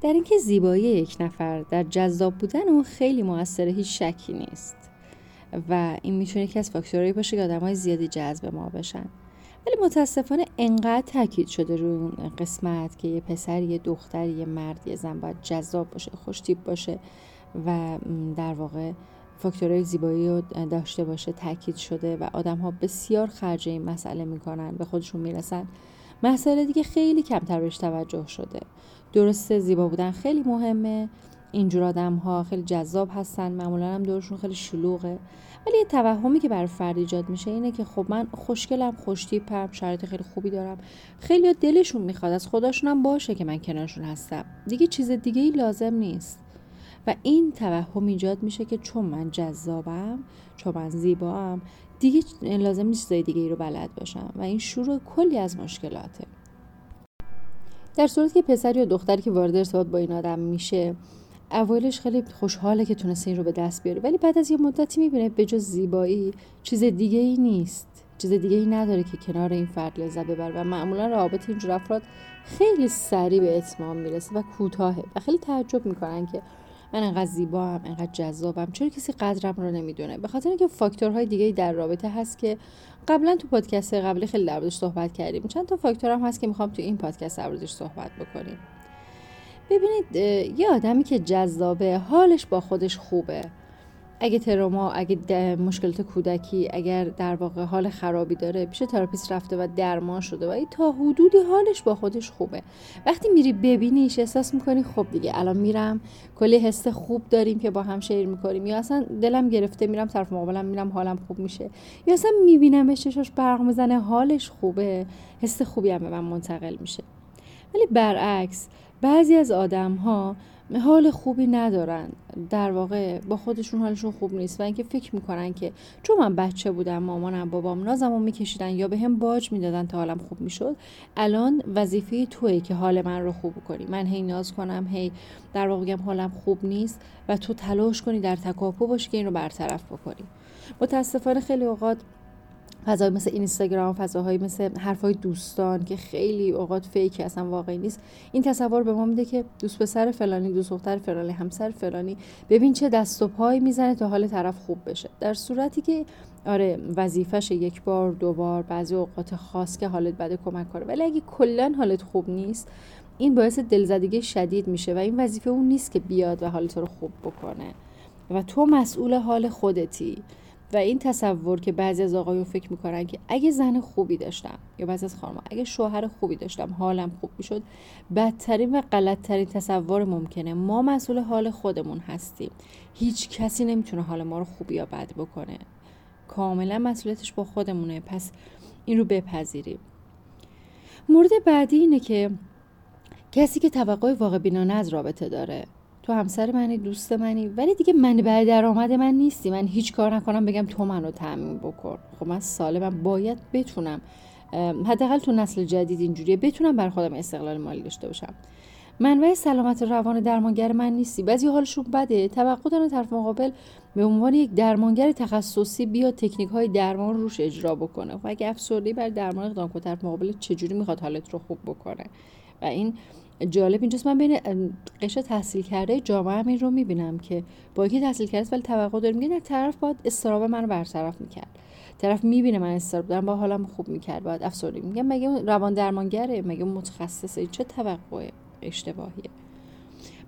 در اینکه زیبایی یک نفر در جذاب بودن اون خیلی موثره هیچ شکی نیست و این میتونه یکی از فاکتورهایی باشه که آدم‌های زیادی جذب ما بشن، ولی متاسفانه انقدر تاکید شده روی اون قسمت که یه پسر، یه دختر، یه مرد، یه زن باید جذاب باشه، خوش‌تیپ باشه و در واقع فاکتورهای زیبایی رو داشته باشه تاکید شده و آدم‌ها بسیار خرج این مسئله میکنن، به خودشون میرسن. مسئله دیگه خیلی کمتر بهش توجه شده. درسته زیبا بودن خیلی مهمه، اینجور آدم ها خیلی جذاب هستن، معمولا هم دورشون خیلی شلوغه، ولی یه توهمی که برای فرد ایجاد میشه اینه که خب من خوشگلم، خوش‌تیپم، شرایط خیلی خوبی دارم. خیلی دلشون میخواد از خداشون هم باشه که من کنارشون هستم، دیگه چیز دیگه ای لازم نیست و این توهم ایجاد میشه که چون من جذابم، چون من زیبام، دیگه لازم نیست چیزای دیگه ای رو بلد باشم و این شروع کلی از مشکلاته. در صورتی که پسر یا دختری که وارد ارتباط با این آدم میشه اولش خیلی خوشحاله که تونسته این رو به دست بیاره، ولی بعد از یه مدتی میبینه به جز زیبایی چیز دیگه ای نیست، چیز دیگه ای نداره که کنار این فرد لذت ببره و معمولا رابطه اینجور افراد خیلی سریع به اتمام میرسه و کوتاهه و خیلی تعجب میکنن که من انقدر زیبام، انقدر جذابم، چرا کسی قدرم رو نمیدونه؟ به خاطر اینکه فاکتورهای دیگه‌ای در رابطه هست که قبلا تو پادکست قبلی خیلی دربارش صحبت کردیم. چند تا فاکتور هم هست که میخوام تو این پادکست دربارش صحبت بکنیم. ببینید، یه آدمی که جذابه، حالش با خودش خوبه. اگه تروما، اگه مشکلات کودکی، اگر در واقع حال خرابی داره، پیش تراپیست رفته و درمان شده و تا حدودی حالش با خودش خوبه. وقتی میری ببینیش احساس میکنی خب دیگه الان میرم، کلی حس خوب داریم که با هم شیر میکنیم، یا اصلا دلم گرفته میرم طرف مقابلم میرم حالم خوب میشه، یا اصلا میبینمش چشاش برق میزنه حالش خوبه، حس خوبی هم به من منتقل میشه. ولی برعکس بعضی از آدم‌ها حال خوبی ندارن، در واقع با خودشون حالشون خوب نیست و اینکه فکر میکنن که چون من بچه بودم مامانم بابام نازمو میکشیدن یا به هم باج میدادن تا حالم خوب میشد، الان وظیفه توئه که حال من رو خوب کنی، من هی ناز کنم، هی در واقع بگم حالم خوب نیست و تو تلاش کنی در تکاپو باشی که این رو برطرف بکنی. متاسفانه خیلی اوقات فضاهای مثل اینستاگرام، فضاهای مثل حرفای دوستان که خیلی اوقات فیک اصلا واقعی نیست، این تصور به ما میده که دوست پسر فلانی، دوست دختر فلانی، همسر فلانی، ببین چه دست و پای میزنه تا حال طرف خوب بشه، در صورتی که آره وظیفه‌ش یک بار، دو بار، بعضی اوقات خاص که حالت بده کمک کنه، ولی اگه کلا حالت خوب نیست این باعث دلزدگی شدید میشه و این وظیفه اون نیست که بیاد و حالت رو خوب بکنه و تو مسئول حال خودتی. و این تصور که بعضی از آقایون فکر میکنن که اگه زن خوبی داشتم یا بعضی از خانم‌ها اگه شوهر خوبی داشتم حالم خوب میشد، بدترین و غلطترین تصور ممکنه. ما مسئول حال خودمون هستیم، هیچ کسی نمیتونه حال ما رو خوب یا بد بکنه، کاملا مسئولیتش با خودمونه، پس این رو بپذیریم. مورد بعدی اینه که کسی که توقع واقع بینانه از رابطه داره، تو همسر منی، دوست منی، ولی دیگه منبع درآمد من نیستی، من هیچ کار نکنم بگم تو منو تامین بکن. خب من سالمم، باید بتونم حداقل تو نسل جدید اینجوریه بتونم بر خودم استقلال مالی داشته باشم. منبع سلامت روان درمانگر من نیستی. بعضی حالشون بده، توقع دارن طرف مقابل به عنوان یک درمانگر تخصصی بیا تکنیک‌های درمان روش اجرا بکنه. خب اگه افسردگی بر درمان اقدام کنه، طرف مقابل چجوری میخواد حالت رو خوب بکنه؟ و این جالب اینجاست، من بین قشر تحصیل کرده جامعه هم این رو میبینم که با اینکه تحصیل کرده ولی توقع داره، میگه نه طرف باید استراب من رو برطرف میکرد، طرف میبینه من استراب دارم با حالم خوب میکرد، باید افسردگی. میگم مگه اون روان درمانگره؟ مگه اون متخصصه؟ چه توقع اشتباهیه.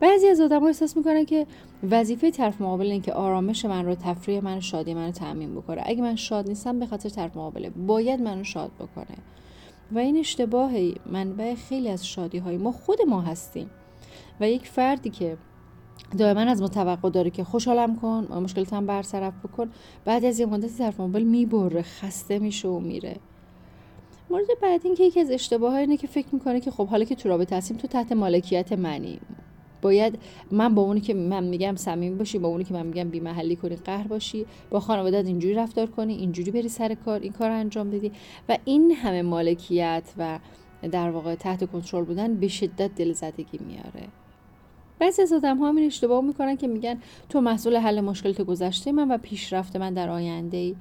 بعضی از آدم‌ها احساس میکنن که وظیفه طرف مقابل اینه که آرامش من رو، تفریح من، شادی من رو تامین بکنه. اگه من شاد نیستم به خاطر طرف مقابله باید منو شاد بکنه و این اشتباهی. منبع خیلی از شادی‌های ما خود ما هستیم و یک فردی که دائما از ما توقع داره که خوشحالم کن، مشکلاتم برطرف بکن، بعد از یه مدتی طرف مقابل میبره، خسته میشه و میره. مورد بعد این که یکی از اشتباه‌ها اینه که فکر میکنه که خب حالا که تو رابطه هستیم تو تحت مالکیت منی، باید من با اونی که من میگم صمیمی باشی، با اونی که من میگم بی محلی کنی، قهر باشی، با خانواده‌ات اینجوری رفتار کنی، اینجوری بری سر کار، این کار انجام بدی و این همه مالکیت و در واقع تحت کنترل بودن به شدت دلزدگی میاره. بعضی از آدم‌ها همین اشتباه میکنن که میگن تو مسئول حل مشکلات گذشته من و پیشرفت من در آینده‌ای،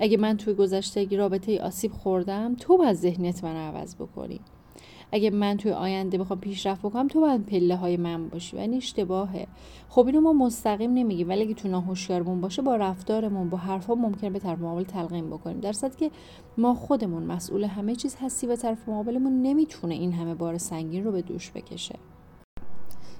اگه من توی گذشته رابطه‌ای آسیب خوردم تو باید ذهنیت من رو عوض بکنی. اگه من توی آینده بخوام پیشرفت بکنم تو باید پله های من باشی. یعنی اشتباهه. خب اینو ما مستقیم نمیگیم، ولی اگه تو ناهوشیارمون باشه با رفتارمون با حرفا ممکنه به طرف مقابل تلقین بکنیم، در صورتی که ما خودمون مسئول همه چیز هستی و طرف مقابلمون نمیتونه این همه بار سنگین رو به دوش بکشه.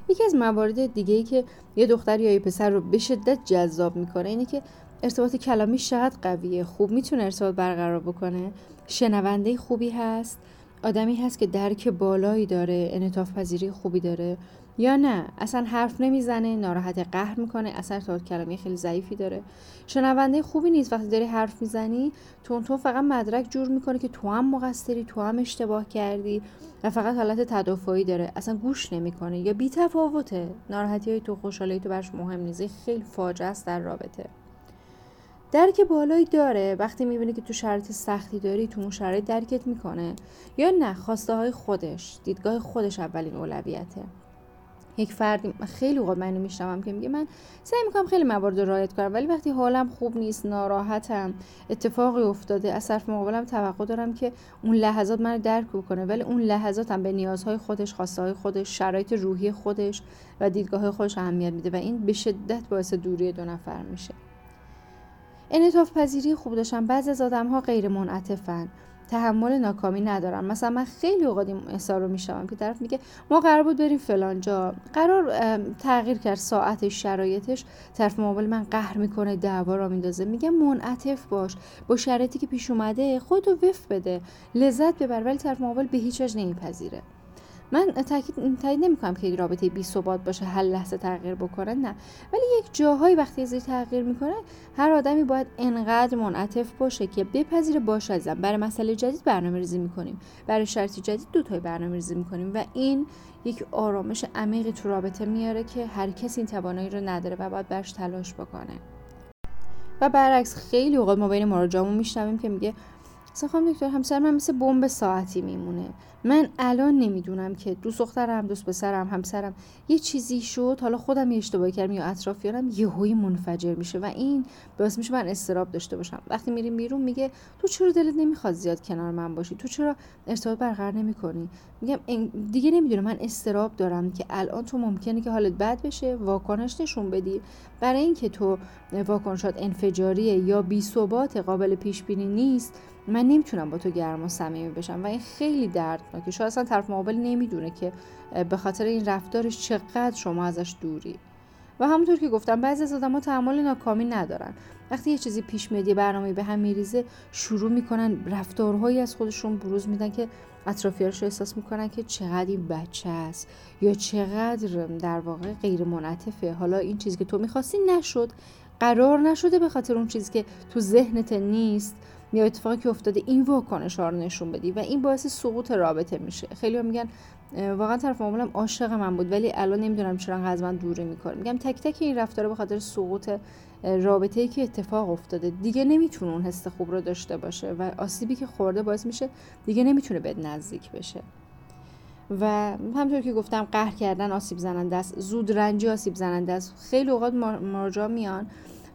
یکی از موارد دیگه ای که یه دختر یا یه پسر رو به شدت جذاب میکنه اینه که ارتباط کلامی شاید قویه، خوب میتونه ارتباط برقرار بکنه، شنونده خوبی هست، آدمی هست که درک بالایی داره، انعطاف پذیری خوبی داره، یا نه اصلا حرف نمیزنه، ناراحت قهر میکنه، اصلا ارتباط کلامی خیلی ضعیفی داره، شنونده خوبی نیست. وقتی داری حرف میزنی تون فقط مدرک جور میکنه که تو هم مقصری، تو هم اشتباه کردی و فقط حالت تدافعی داره، اصلا گوش نمیکنه یا بی‌تفاوته، ناراحتیای تو خوشحالی تو براش مهم نیست. خیلی فاجعه است در رابطه. درک بالایی داره، وقتی میبینه که تو شرایط سختی داری تو اون شرایط درکت میکنه، یا نه خواسته های خودش، دیدگاه خودش اولین اولویته. یک فردی خیلی اوقات منو میشنوام که میگه من سعی میکنم خیلی موارد رو رعایت کنم، ولی وقتی حالم خوب نیست، ناراحتم، اتفاقی افتاده، از طرف مقابلم توقع دارم که اون لحظات منو درک بکنه، ولی اون لحظاتم به نیازهای خودش، خواسته های خودش، شرایط روحی خودش و دیدگاه خودش اهمیت میده و این به شدت باعث دوری دو نفر میشه. انعطاف پذیری خوب داشتن، بعضی از آدم‌ها غیر منعطفن، تحمل ناکامی ندارن. مثلا من خیلی اوقات این احساس رو میشم که طرف میگه ما قرار بود بریم فلان جا، قرار تغییر کرد ساعتش، شرایطش، طرف مقابل من قهر میکنه، دعوا را میندازه. میگه منعطف باش، با شرایطی که پیش اومده خودتو وفق بده، لذت ببر، ولی طرف مقابل به هیچ وجه نمیپذیره. من تأکید نمی‌کنم که رابطه بی ثبات باشه، هر لحظه تغییر بکنه، نه، ولی یک جاهایی وقتی زیر تغییر میکنه هر آدمی باید انقدر منعطف باشه که بپذیره باشه ازم برای مسئله جدید برنامه‌ریزی میکنیم، برای شرط جدید دو تایی برنامه‌ریزی میکنیم و این یک آرامش عمیقی تو رابطه میاره که هر کسی این توانایی رو نداره و باید برش تلاش بکنه. و برعکس خیلی اوقات ما بین مراجعمون میشنویم که میگه اصلا خانم دکتر همسر من مثل بمب ساعتی میمونه، من الان نمیدونم که دوست دخترم، دوست پسرم، همسرم یه چیزی شد، حالا خودم یه اشتباهی کردم یا اطرافیانم، یهویی منفجر میشه و این باعث میشه من اضطراب داشته باشم. وقتی میریم بیرون میگه تو چرا دلت نمیخواد زیاد کنار من باشی، تو چرا ارتباط برقرار نمیکنی؟ میگم دیگه نمیدونم، من اضطراب دارم که الان تو ممکنه که حالت بد بشه، واکنش نشون بدی، برای اینکه تو واکنشات انفجاریه یا بی‌ثبات، قابل پیش بینی نیست، من نمیتونم با تو گرم و صمیمی بشم و این خیلی دردناکه. شاید اصلا طرف مقابل نمیدونه که به خاطر این رفتارش چقدر شما ازش دوری. و همونطور که گفتم بعضی از آدم‌ها تحمل ناکامی ندارن، وقتی یه چیزی پیش میاد، برنامه‌ای به هم میریزه، شروع میکنن رفتارهایی از خودشون بروز میدن که اطرافیانش رو احساس میکنن که چقدر این بچه است یا چقدر در واقع غیر منعطفه، حالا این چیزی که تو می‌خواستی نشد، قرار نشده به خاطر اون چیزی که تو ذهنت نیست یا اتفاقی که افتاده این واکنش ها رو نشون بدی و این باعث سقوط رابطه میشه. خیلی ها میگن واقعا طرف مقابلم عاشق من بود ولی الان نمیدونم چرا انقدر از من دوری میکنه. میگم تک تک این رفتار به خاطر سقوط رابطه‌ای که اتفاق افتاده، دیگه نمیتونه اون حس خوب رو داشته باشه و آسیبی که خورده باعث میشه دیگه نمیتونه بهت نزدیک بشه. و همونطور که گفتم قهر کردن آسیب زننده است، زود رنجی آسیب زننده است. خیلی اوقات مراجع میان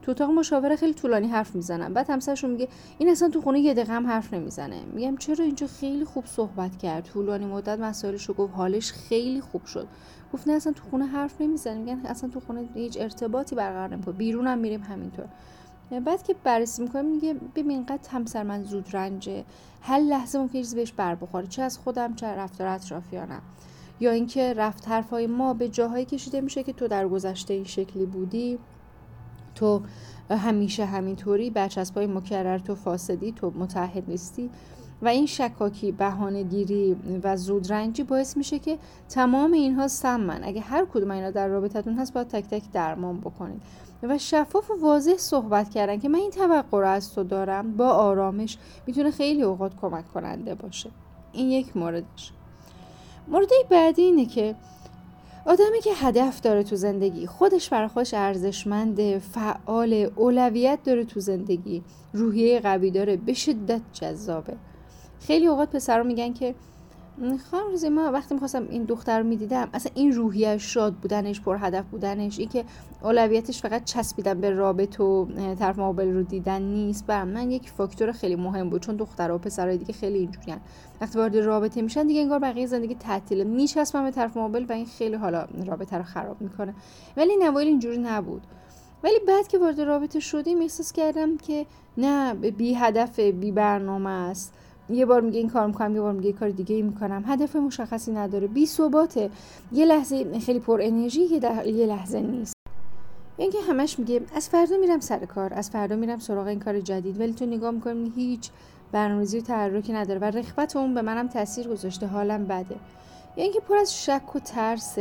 تو اتاق مشاوره خیلی طولانی حرف میزنن، بعد همسرشون میگه این اصلا تو خونه یه دقیقه هم حرف نمیزنه. میگم چرا؟ اینجا خیلی خوب صحبت کرد، طولانی مدت مسائلشو گفت، حالش خیلی خوب شد. گفت نه اصلا تو خونه حرف نمیزنه. میگن اصلا تو خونه هیچ ارتباطی برقرار نمیکنه، بیرون هم میریم همینطور. بعد که بررسی میکنم میگه ببین قد همسر من زود رنجه، هر لحظه ممکنه چیزی بهش بر بخوره، چه از خودم چه رفتار اطرافیانم، یا اینکه رفت حرفای ما به جاهایی کشیده میشه که تو در گذشته این شکلی بودی، تو همیشه همینطوری، برچسب‌های مکرر، تو فاسدی، تو متعهد نیستی و این شکاکی، بهانه‌گیری و زودرنجی باعث میشه که تمام اینها سمن. اگه هر کدوم اینا در رابطتون هست باید تک تک درمان بکنید و شفاف و واضح صحبت کردن که من این توقع رو از تو دارم با آرامش میتونه خیلی اوقات کمک کننده باشه. این یک موردش. مورد بعدی اینه که آدمی که هدف داره تو زندگی، خودش برای خودش ارزشمنده، فعال، اولویت داره تو زندگی، روحیه قوی داره، به شدت جذابه. خیلی اوقات پسرا میگن که خانم زیما وقتی میخواستم این دختر رو میدیدم، اصلا این روحیه شاد بودنش، پر هدف بودنش، این که اولویتش فقط چسبیدن به رابط و طرف مقابل رو دیدن نیست، برای من یک فاکتور خیلی مهم بود. چون دخترها و پسرای دیگه خیلی اینجورین، وقتی وارد رابطه میشن دیگه انگار بقیه زندگی تعطیله، میچسبن به طرف مقابل و این خیلی حالا رابطه رو خراب میکنه. ولی نوایل اینجوری نبود. ولی بعد که وارد رابطه شدیم احساس کردم که نه، بی هدف، بی برنامه است. یه بار میگه این کار میکنم، یه بار میگه کار دیگه ای میکنم، هدف مشخصی نداره، بی ثباته، یه لحظه خیلی پر انرژی، یه لحظه نیست. یعنی که همش میگه از فردا میرم سر کار، از فردا میرم سراغ این کار جدید، ولی تو نگاه میکنی هیچ برنامه‌ریزی و تحرکی نداره و رغبت اون به منم تاثیر گذاشته، حالم بده. یعنی که پر از شک و ترس،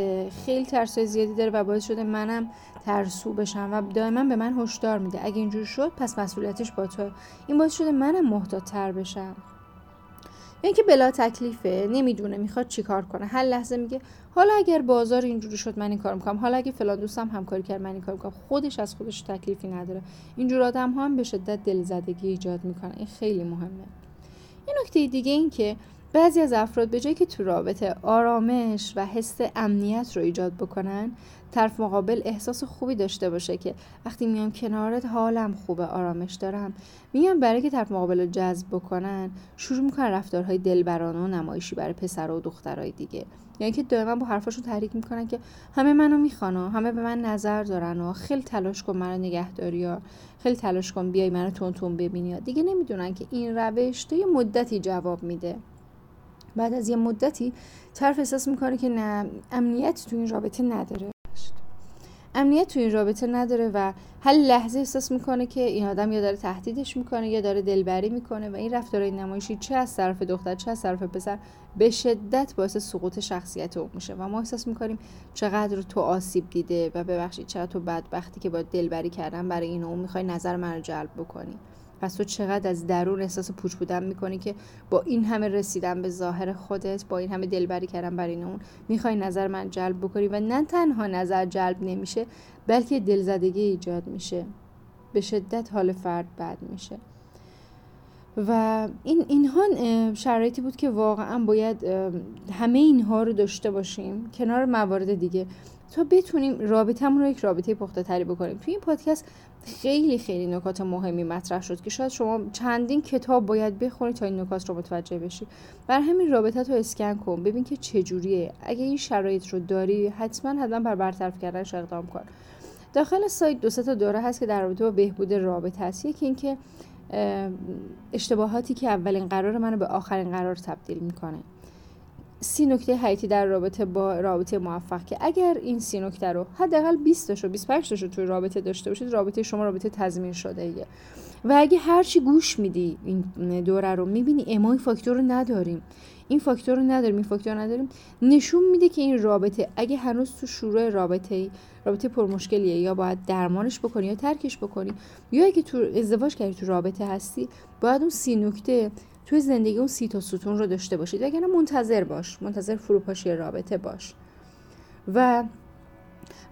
خیلی ترس‌های زیادی داره و باعث شده منم ترسو بشم و دائما به من هشدار میده اگه اینجور شد پس مسئولیتش با تو. این باعث شده منم محتاط‌تر بشم. یعنی که بلا تکلیفه، نمیدونه میخواد چی کار کنه، هر لحظه میگه حالا اگر بازار اینجوری شد من این کار میکنم، حالا اگه فلان دوستم همکاری کرد من این کار میکنم، خودش از خودش تکلیفی نداره. اینجور آدم ها هم به شدت دلزدگی ایجاد میکنه. این خیلی مهمه. یه نکته دیگه این که بعضی از افراد به جایی که تو رابطه آرامش و حس امنیت رو ایجاد بکنن، طرف مقابل احساس خوبی داشته باشه که وقتی میام کنارت حالم خوبه، آرامش دارم، میام برای که طرف مقابل رو جذب بکنن شروع میکنن رفتارهای دلبرانه و نمایشی برای پسر و دخترای دیگه. یعنی که دائما با حرفاشون تحریک میکنن که همه منو میخوانن، همه به من نظر دارن و خیلی تلاش کن منو نگهداری، خیلی تلاش کن بیای منو تون ببینی. دیگه نمیدونن که این روش تا یه مدتی جواب میده. بعد از یه مدتی طرف احساس میکنه که نه، امنیت تو این رابطه نداره. و هر لحظه احساس میکنه که این آدم یا داره تهدیدش میکنه یا داره دلبری میکنه و این رفتارهای نمایشی چه از طرف دختر چه از طرف پسر به شدت باعث سقوط شخصیت اون میشه و ما احساس میکنیم چقدر تو آسیب دیده و ببخشید چقدر تو بدبختی که با دلبری کردن برای این اون میخوای نظر من رو جلب بکنی. پس تو چقدر از درون احساس پوچ بودن میکنی که با این همه رسیدن به ظاهر خودت، با این همه دلبری کردن برای اون، میخوای نظر من جلب بکنی و نه تنها نظر جلب نمیشه بلکه دلزدگی ایجاد میشه، به شدت حال فرد بد میشه. و اینها شرایطی بود که واقعا باید همه اینها رو داشته باشیم کنار موارد دیگه تا بتونیم رابطه‌مون رو یک رابطه پخته‌تری بکنیم. توی این پادکست خیلی خیلی نکات مهمی مطرح شد که شاید شما چندین کتاب باید بخونید تا این نکات رو متوجه بشید. برای همین رابطه تو اسکن کن، ببین که چه جوریه. اگه این شرایط رو داری حتما برطرف کردنش اقدام کن. داخل سایت دو سه تا دوره هست که در رابطه با بهبود رابطه است. یکی اینکه اشتباهاتی که اولین قرار منو به آخرین قرار تبدیل میکنه، 3 نکته حیاتی در رابطه با رابطه موفق که اگر این 3 نکته رو حداقل 20 تاشو 25 تاشو توی رابطه داشته باشید رابطه شما رابطه تضمین شده ایه. و اگه هرچی گوش میدی این دوره رو میبینی اما این فاکتور رو نداریم، نشون میده که این رابطه اگه هنوز تو شروع رابطه پرمشکلیه یا باید درمانش بکنی یا ترکش بکنی، یا اگه تو ازدواج کردی تو رابطه هستی باید اون 3 نکته توی زندگی اون 3 تا ستون رو داشته باشید، وگرنه منتظر فروپاشی رابطه باش. و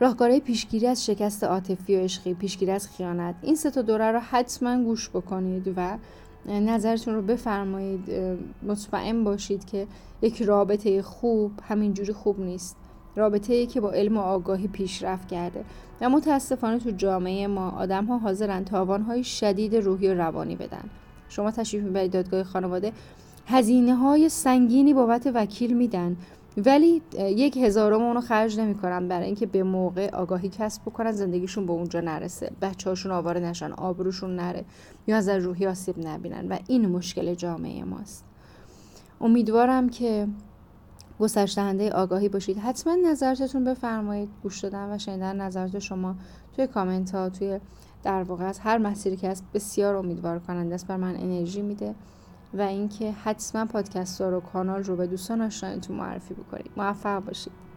راهکارهای پیشگیری از شکست عاطفی و عشقی، پیشگیری از خیانت، این 3 تا دوره رو حتما گوش بکنید و نظرتون رو بفرمایید. مطمئن باشید که یک رابطه خوب همینجوری خوب نیست، رابطه‌ای که با علم و آگاهی پیشرفت کرده و متاسفانه تو جامعه ما آدم‌ها حاضرن تاوان‌های شدید روحی و روانی بدن. شما تشریف میبرید دادگاه خانواده، هزینه‌های سنگینی بابت وکیل میدن ولی 1/1000 اونو خرج نمی‌کنن برای اینکه به موقع آگاهی کسب بکنن، زندگیشون به اونجا نرسه، بچه‌هاشون آواره نشن، آبروشون نره یا از روحی آسیب نبینن و این مشکل جامعه ماست. امیدوارم که گسترش دهنده آگاهی باشید. حتما نظرتون بفرمایید. گوش دادن و شنیدن نظرات شما توی کامنت ها، توی در واقع از هر مسیری که هست، بسیار امیدوار کننده است، بر من انرژی میده. و اینکه حتما پادکست رو، کانال رو به دوستان آشنایتون معرفی بکنید. موفق باشید.